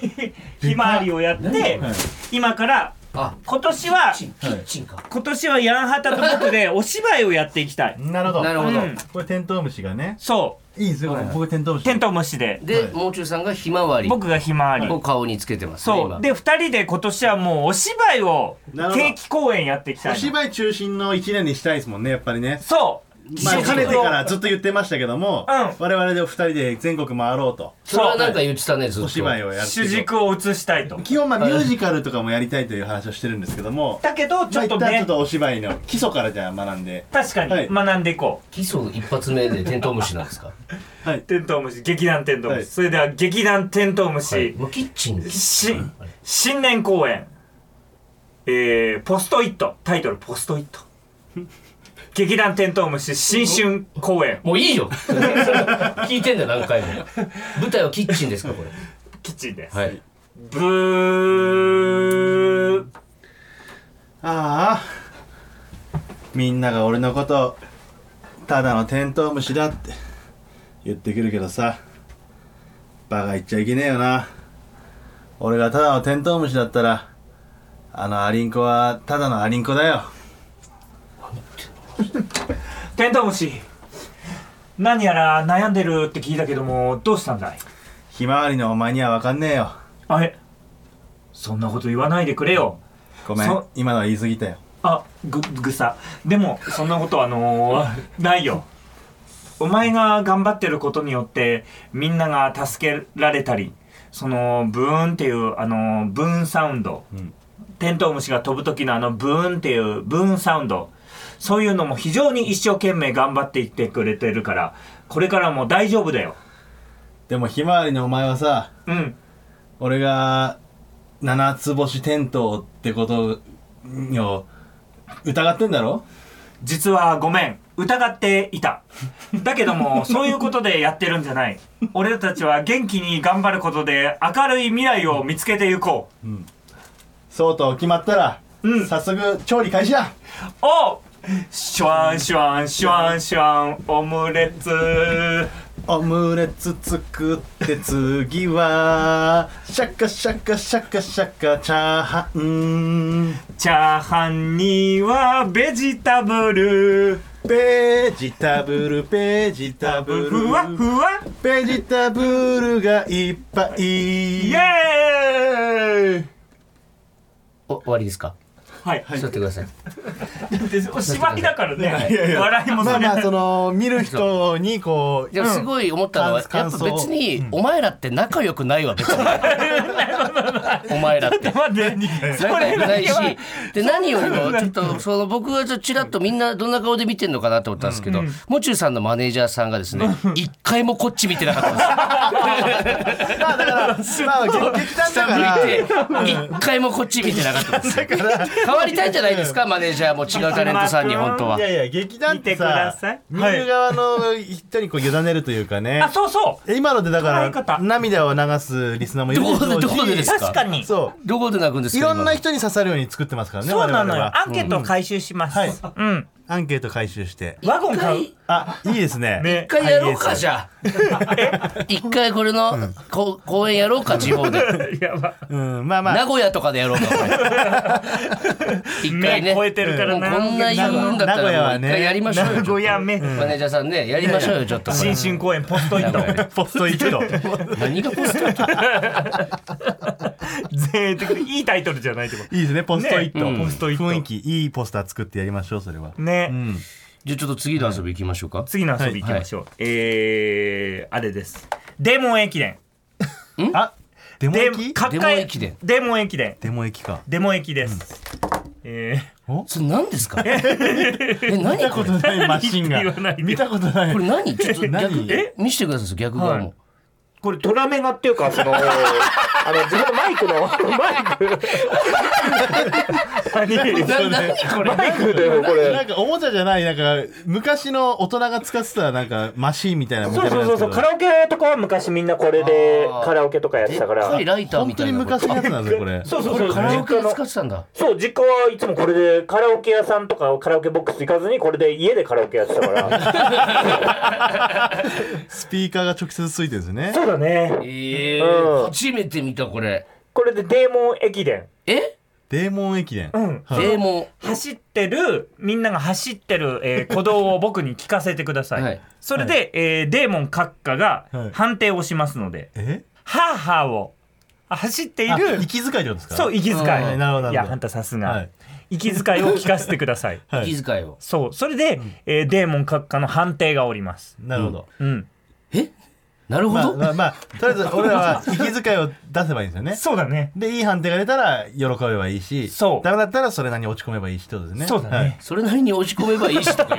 ひまわりをやって、はい、今から今年はヤンハタと僕でお芝居をやっていきたい。なるほど、なるほど、うん、これテントウムシがねそういいですよ、はいはい、僕テントウムシでで、はい、もう中さんがひまわり僕がひまわりを顔につけてますね。そうで2人で今年はもうお芝居を定期公演やっていきたい。お芝居中心の1年にしたいですもんねやっぱりね。そうまあ、かねてからずっと言ってましたけども、うん、我々で2人で全国回ろうと。それはなんか言ってたねずっと。お芝居をやって主軸を移したいと。基本まあミュージカルとかもやりたいという話をしてるんですけどもだけどちょっとね、まあ、一旦ちょっとお芝居の基礎からじゃあ学んで。確かに、はい、学んでいこう。基礎一発目でテントウムシなんですかはいテントウムシ劇団テントウムシ、はい、それでは劇団テントウムシ、はい、もうキッチンです、はい、新年公演、ポストイットタイトルポストイット劇団テントウムシ新春公演。もういいよ聞いてんだ何回も。舞台はキッチンですか。これキッチンです、はい、ブーああみんなが俺のことただのテントウムシだって言ってくるけどさバカ言っちゃいけねえよな。俺がただのテントウムシだったらあのアリンコはただのアリンコだよ。テントウムシ何やら悩んでるって聞いたけどもどうしたんだい。ひまわりのお前には分かんねえよ。あれそんなこと言わないでくれよ。ごめん今のは言い過ぎたよ。あぐさでもそんなことないよお前が頑張ってることによってみんなが助けられたり、そのブーンっていうあのブーンサウンド、うん、テントウムシが飛ぶ時のあのブーンっていうブーンサウンド、そういうのも非常に一生懸命頑張っていってくれてるから、これからも大丈夫だよ。でもひまわりのお前はさ、うん、俺が七つ星テントってことを疑ってんだろ。実はごめん、疑っていた。だけどもそういうことでやってるんじゃない。俺たちは元気に頑張ることで明るい未来を見つけていこう、うん、そうと決まったら、うん、早速調理開始だ。おう、シュワンシュワンシュワンシュワン、オムレツオムレツ作って次はシャカシャカシャカシャカチャーハン、チャーハンにはベジタブルベジタブルベジタブルふわふわベジタブルがいっぱい、イエーイ。お、終わりですか。はい、座ってください。お芝居だからね。いや笑いもそれ、まあまあその見る人にこう、すごい思ったのは、やっぱ別にお前らって仲良くないわ別に。お前らって仲良くないし、で何よりもちょっとその僕がちらっとみんなどんな顔で見てんのかなと思ったんですけど、もちゅうさんのマネージャーさんがですね、一回もこっち見てなかったんです。まあだから劇団だから一回もこっち見てなかったんですよ。変わりたいんじゃないですか、マネージャーも違うタレントさんに。本当は、いやいや劇団ってさ、見る側の人にこう委ねるというかね。あ、そうそう、今のでだから涙を流すリスナーもいると思うし、どこでですか。確かにそうどこで泣くんですか。いろんな人に刺さるように作ってますからね。そうなのよ、アンケートを回収します、はい、うん、アンケート回収してワゴン買う。あ、いいですね。一回やろうか、じゃあ一回これの、うん、公演やろうか、地方で。やば、うん、まあまあ名古屋とかでやろうか一回ね、超えてるからな、もうこんな言うんだったら一回やりましょうよ。名古屋ね、マネージャーさんね、やりましょうよちょっと。新春公演ポストイット、ポストイット、何がポストイット。全然いいタイトルじゃないってこと。いいですね、ポストイット、ね、うん、ポストイット雰囲気いいポスター作ってやりましょう、それはね、うん。じゃあちょっと次の遊び行きましょうか、はい、次の遊び行きましょう、はいはい、あれです、デモン駅伝。んあ、デモン駅伝、デモン駅伝、デモン駅か、デモン駅です、うん、お、それ何ですか。何、見たことないマシンが、見たことない、これ何、ちょっと逆、見せてください、逆側も、はい、これトラメガっていうか、そのあの自分のマイクのマイクでもこれなんかおもちゃじゃない、なんか昔の大人が使ってたなんかマシーンみたいな。そうカラオケとかは昔みんなこれでカラオケとかやってたから、ライターみたいな、本当に昔のやつなんですよこれ。そうカラオケで使ってたんだ。そう、実家はいつもこれでカラオケ屋さんとかカラオケボックス行かずにこれで家でカラオケやってたからスピーカーが直接ついてるんですね。そうだね、うん、初めて見たこれでデーモン駅伝。デーモン駅伝、うん、デーモン走ってる、みんなが走ってる、鼓動を僕に聞かせてください、はい、それで、はい、デーモン閣下が判定をしますので、ハーハーを走っている息遣いですか。そう、息遣い、いや、あんたさすが、はい、息遣いを聞かせてください、はい、息遣いを。そう、それで、うん、デーモン閣下の判定がおります。なるほど、うんうん、なるほど、まあとりあえず俺らは息遣いを出せばいいんですよね。そうだね。でいい判定が出たら喜べばいいし、そうダメだったらそれなりに落ち込めばいいしってことですね。そうだね、はい、それなりに落ち込めばいいしとか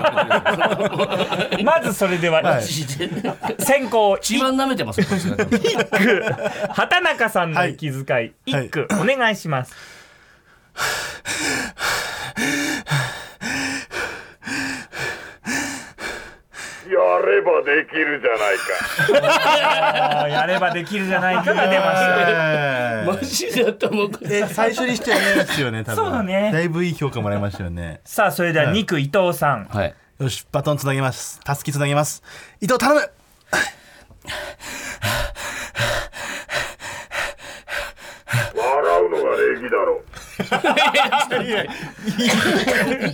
まずそれでは、はい、先行一番舐めてます一句、畑中さんの息遣い、はい、一句、はい、お願いします。やればできるじゃないかやればできるじゃないかが出ましたマジだと思う最初にしてはいいですよね、多分。そうだね、だいぶいい評価もらいましたよねさあそれでは2区、伊藤さん、はい、よし、バトンつなげます、たすきつなげます、伊藤頼む笑うのが礼儀だろ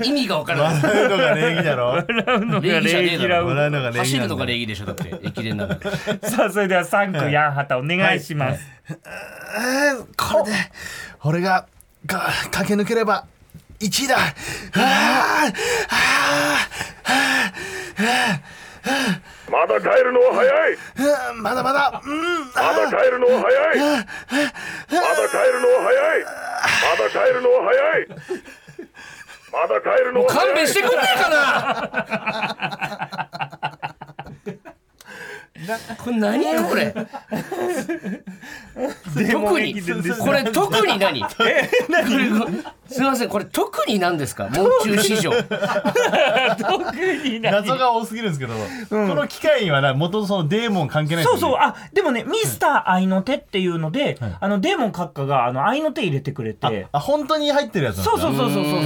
意味が分からない。笑うのが礼儀だろ。笑うのが礼儀だろ。走るのが礼儀でしょ、だって駅伝なのさあそれでは3区、ヤンハタお願いします。これで俺が駆け抜ければ1位だ。まだ帰るのは早い。まだまだ、まだ帰るのは早い。まだ帰るのは早い。まだ帰るのは早い。まだ帰るのは早い。勘弁してくんねえかな。これ何よこれ。特にこれ特に何？すいません、これ特に何ですか？もう中市場。特に何？謎が多すぎるんですけど、この機械には元々そのデーモン関係ないですよね。そうそう、あ、でもね、ミスター愛の手っていうので、はい、デーモン閣下が愛の手入れてくれて、あ、本当に入ってるやつなんですか？そうそうそうそうそう。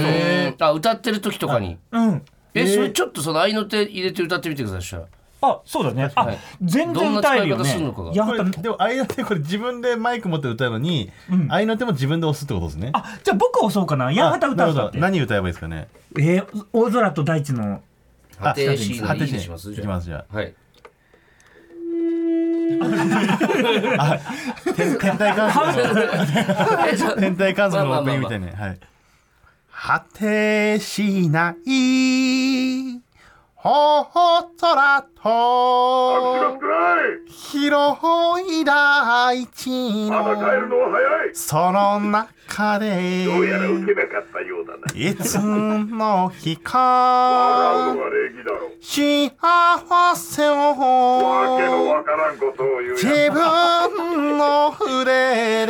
あ、歌ってる時とかに。うん。それちょっとその愛の手入れて歌ってみてください。あ、そうだね。あ、全然歌えるよね。でも愛の手、これ自分でマイク持って歌うのに、愛の手も自分で押すってことですね。あ、じゃあ僕押そうかな。八幡歌うだって。何歌えばいいですかね。大空と大地の果てしない。いきますじゃあ。はい。天体観測のオープニングみたいね。はい。果てしない。ほほとらと広い大地のその中でいつの日か幸せを自分の腕で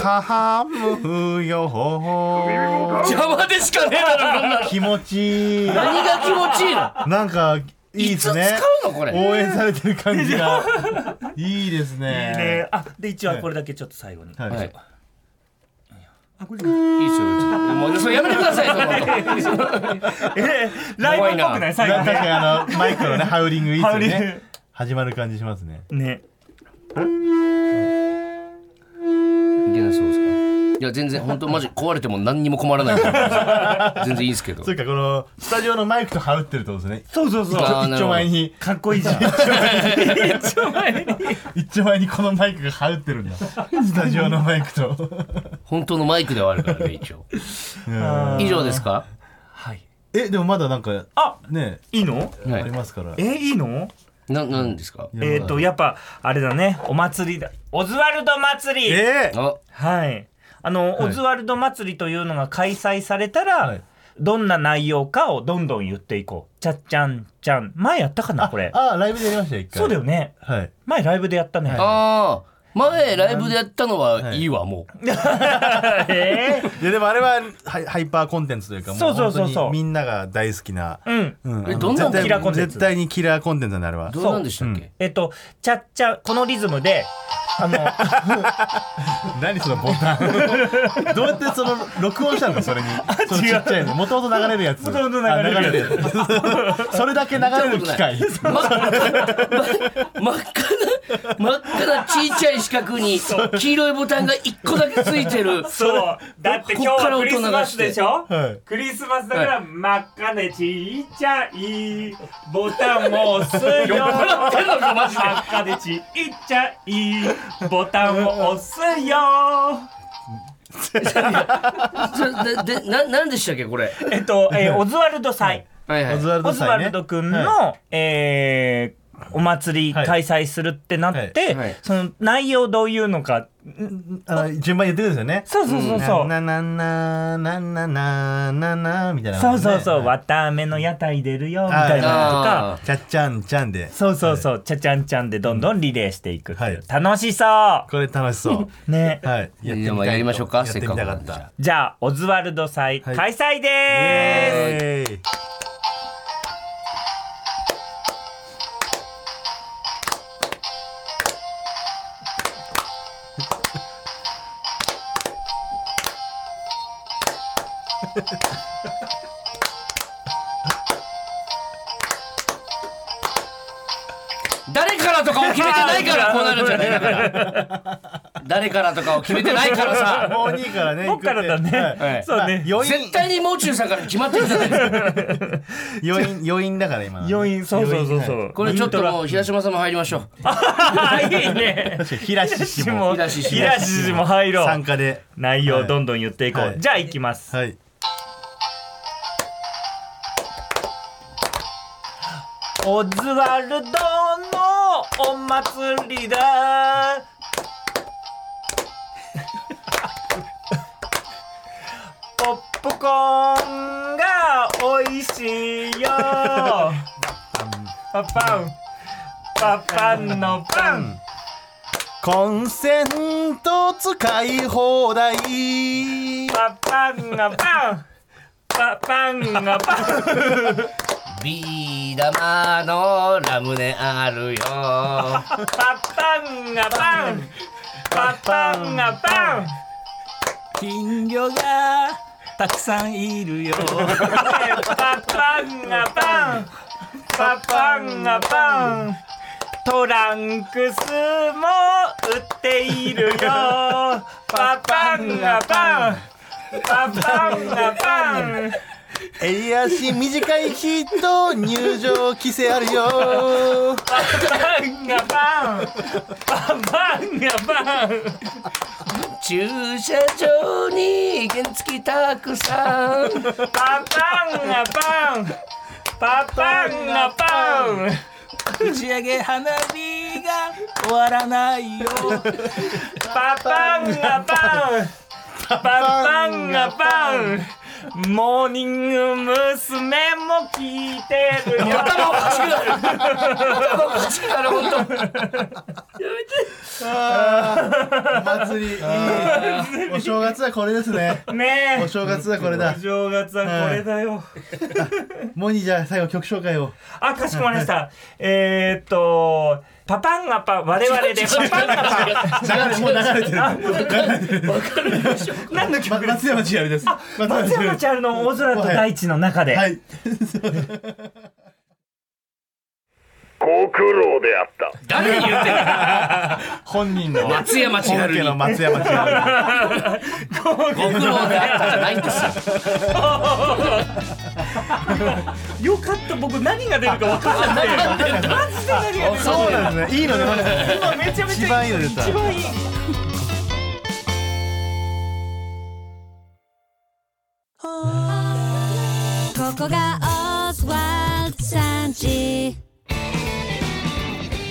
掴むよ。邪魔でしかねえな。気持ちいい。何が気持ちいい。なんかいいですね。使うのこれ。応援されてる感じがいいですね。あ、で一応これだけちょっと最後に。はい。はい、あ、これいいですよ。もうそれやめてください。ライブっぽくない最後。確かにマイクのねハウリングいいですよね。始まる感じしますね。ね。いけないそうですか。いや全然本当マジ壊れても何にも困らないから全然いいんですけど。そうか、このスタジオのマイクと羽織ってるってことですね。そうそうそう。一丁前にかっこいいじゃん。一丁前にこのマイクが羽織ってるんだ。スタジオのマイクと本当のマイクではあるからね一応。以上ですか。はい。でもまだなんかね、いいのありますから。いいのなんですか。やっぱあれだね、お祭りだ。オズワルド祭り。はい。はい、オズワルド祭りというのが開催されたら、はい、どんな内容かをどんどん言っていこう。ちゃっちゃんちゃん。前やったかなこれ。ライブでやりました一回。そうだよね。はい、前ライブでやったね。前ライブでやったのはいいわ、もう。いやでもあれはハイパーコンテンツというか、もう本当にみんなが大好きな。どんなキラーコンテンツ。絶対にキラーコンテンツになるわ。どうなんでしたっけ。ちゃっちゃこのリズムで何そのボタン。どうやってその録音したのかそれに。そのちっちゃいのもともと流れるやつ。それだけ流れる機械。真っ赤なちっちゃい四角に黄色いボタンが1個だけついてる。そうだって今日はクリスマスでしょ。クリスマスだから真っ赤なちっちゃいボタンを押すよ。真っ赤でちっちゃいボタンを押すよ。何でしたっけこれ。オズワルド祭。オズワルドくんのお祭り開催するってなって、その内容どういうのか、順番言ってるんですよね。そうそうそうそう。ななななななななみたいな。そうそうそう。わたあめの屋台出るよみたいなのとか。ちゃっちゃんちゃんで。そうそうそう。ちゃちゃんちゃんでどんどんリレーしていくっていう。楽しそう。これ楽しそう。ね。はい。でもやりましょうか。せっかくだから。じゃあオズワルド祭開催でーす。誰からとかを決めてないからこうなるんじゃないだから誰からとかを決めてないからさ。もう2位からね。僕からだね。そうね。絶対にもう中さんから決まってるじゃないですか。余韻だから今。余韻。そうそうそう。これちょっともう平島さんも入りましょう。いいね。平島も入ろう。参加で内容をどんどん言っていこう。じゃあ行きます。はい。オズワルドのお祭りだポップコーンが美味しいよパパンパパンのパンコンセント使い放題パパンがパンパパンがパンビー玉のラムネあるよパパンがパンパパンがパン金魚がたくさんいるよパパンがパンパパンがパントランクスも売っているよパパンがパンパパンがパン襟足短い人入場規制あるよパパンがパンパパンがパン駐車場に原付たくさんパパンがパンパパンがパン打ち上げ花火が終わらないよパパンがパンパパンがパンモーニング娘。も聞いてるよ頭おかしくなる頭おかしくなるほんとお祭りいいお正月はこれですねねお正月はこれだお正月はこれだよモニーじゃあ最後曲紹介をあかしこまりました、はい、パパンがパン我々でパパンがパン流れてるわかるでしょ何の曲松山千春ですあ松山千春の大空と大地の中ではいご苦労であった誰に言ってんの本人の松山千春にの松山千春ご苦労であったじゃないんですよよかった僕何が出るか分からないマジで何が出るかそうなんですねいいのね今めちゃめちゃいいの一番いいここがオズワルドさんち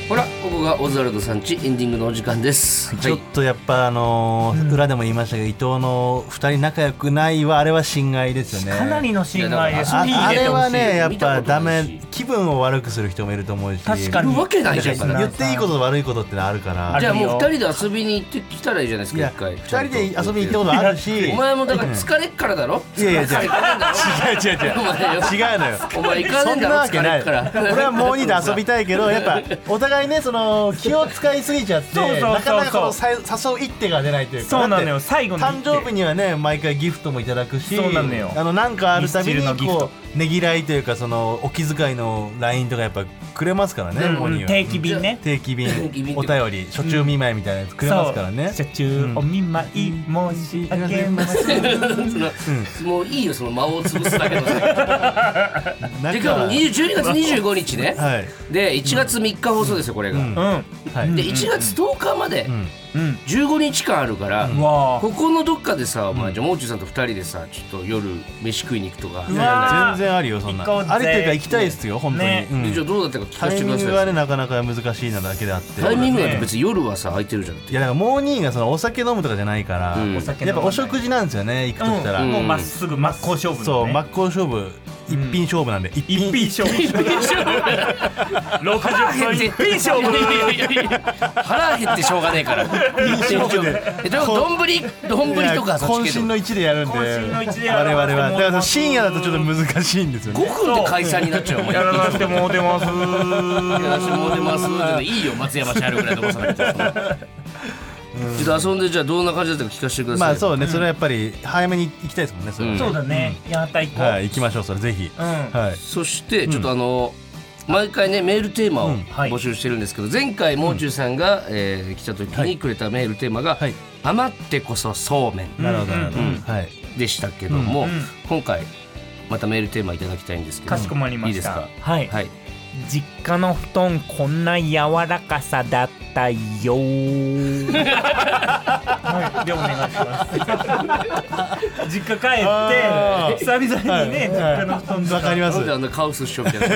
ほらここがオズワルドさんちエンディングのお時間です、はい、ちょっとやっぱ裏でも言いましたけど伊藤の2人仲良くないはあれは侵害ですよねかなりの侵害です あれはねやっぱダメ気分を悪くする人もいると思うし確かにわけないじゃん言っていいことと悪いことってのあるからじゃあもう2人で遊びに行ってきたらいいじゃないですか一回2人で遊びに行ったことあるしお前もだから疲れっからだろいやいや違うのよお前行かねえんだろ疲れっから俺はもう2で遊びたいけどやっぱお互いね、その気を使いすぎちゃってなかなかこの誘う一手が出ないというかそうなのよ最後の誕生日にはね毎回ギフトもいただくしそうなのよなんかあるたびにこうねぎらいというかそのお気遣いの LINE とかやっぱくれますからね、うん、定期便ね定期便お便り初中見舞いみたいなやつくれますからね初中お見舞い申し上げます、うん、もういいよその間を潰すだけので今日12月25日ね、はい、で1月3日放送ですよこれが、うんうんはい、で1月10日まで、うんうん、15日間あるから、うん、ここのどっかでさ、まあ、じゃあもう中さんと2人でさちょっと夜飯食いに行くとか全然あるよそんなあれっていうか行きたいですよ、ね、本当に、ねうん、じゃあどうだったか聞かせてくださいタイミングはねなかなか難しいなだけであってタイミングは別に夜はさ空いてるじゃんっていやだからモーニングがそのお酒飲むとかじゃないから、うん、やっぱお食事なんですよね行くとしたら、うんうん、もうまっすぐ真っ向勝負、ね、そう真っ向勝負一品勝負なんで、うん、一品勝負腹減ってしょうがねえから丼とか渾身の1でやるんで我々はだから深夜だとちょっと難しいんですよね5分で解散になっちゃうもんやらなくてもう出ますやらしてもう出ますいいよ松山千春ぐらい残さなくてちょっと遊んでじゃあどんな感じだったか聞かせてくださいまあそうね、うん、それはやっぱり早めに行きたいですもんねそれ、うん、そうだね、うん、やった行こう、はい、行きましょうそれぜひ、うんはい、そしてちょっと毎回ねメールテーマを募集してるんですけど、うんはい、前回もう中さんが、来た時にくれたメールテーマが、はい、余ってこそそうめん、うん、なるほどなるほど、うんはい、でしたけども、うん、今回またメールテーマいただきたいんですけどかしこまりましたいいですか、はいはい実家の布団こんな柔らかさだったよーはい、でお願いします実家帰って久々にね、はい、実家の布団とかわかります。なんであんなカオスしようみたいな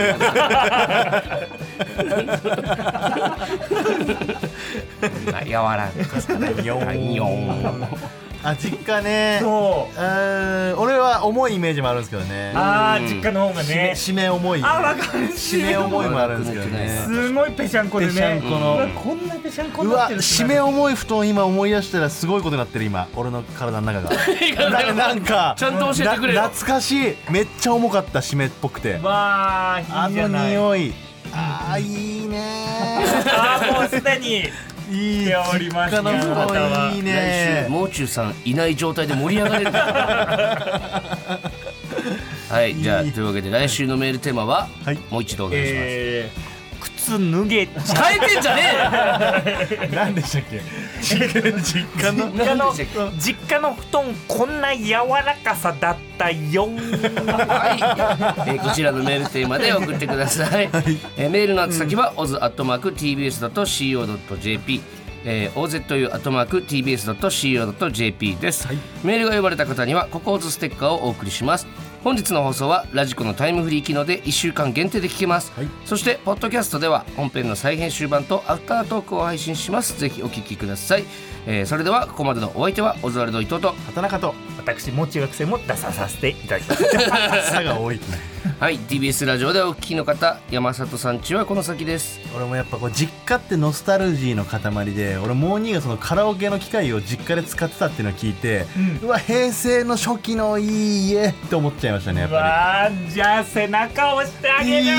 柔らかさだよーあ、実家ね。そう。俺は重いイメージもあるんですけどね。ああ、実家の方がね。締め重い。あ、わかる。締め重いもあるんですけどね。すごいぺしゃんこでね。ぺしゃんこの。こんなぺしゃんこになってる。うわ、締め重い布団今思い出したらすごいことになってる今。俺の体の中が。なんかちゃんと教えてくれよ。懐かしい。めっちゃ重かった締めっぽくて。わあ、いいじゃない。あの匂い。ああ、いいね。ああ、もうすでに。いい香りましたね。いいね。来週もう中さんいない状態で盛り上がれるからはい、じゃあというわけで来週のメールテーマは、はい、もう一度お願いします。靴脱げ変えてんじゃねえ何でしたっけ実家の布団こんな柔らかさだったよはい、こちらのメールテーマで送ってください、はいメールの宛先は oz@tbs.co.jp ozu@tbs.co.jp です、はい、メールが呼ばれた方にはココオズステッカーをお送りします。本日の放送はラジコのタイムフリー機能で1週間限定で聞けます、はい、そしてポッドキャストでは本編の再編集版とアフタートークを配信します。ぜひお聞きください、それではここまでのお相手はオズワルド伊藤と畑中と私も中学生も出させていただきます差が多いはい、TBS ラジオでお聞きの方、山里さんちはこの先です。俺もやっぱこう実家ってノスタルジーの塊で、俺もう兄がそのカラオケの機械を実家で使ってたっていうのを聞いて、うん、うわ平成の初期のいい家って思っちゃいましたね。やっぱりうわじゃあ背中を押してあげるイエ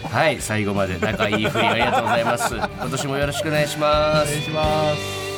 ーイはい、最後まで仲いいふりありがとうございます。今年もよろしくお願いします。お願いします。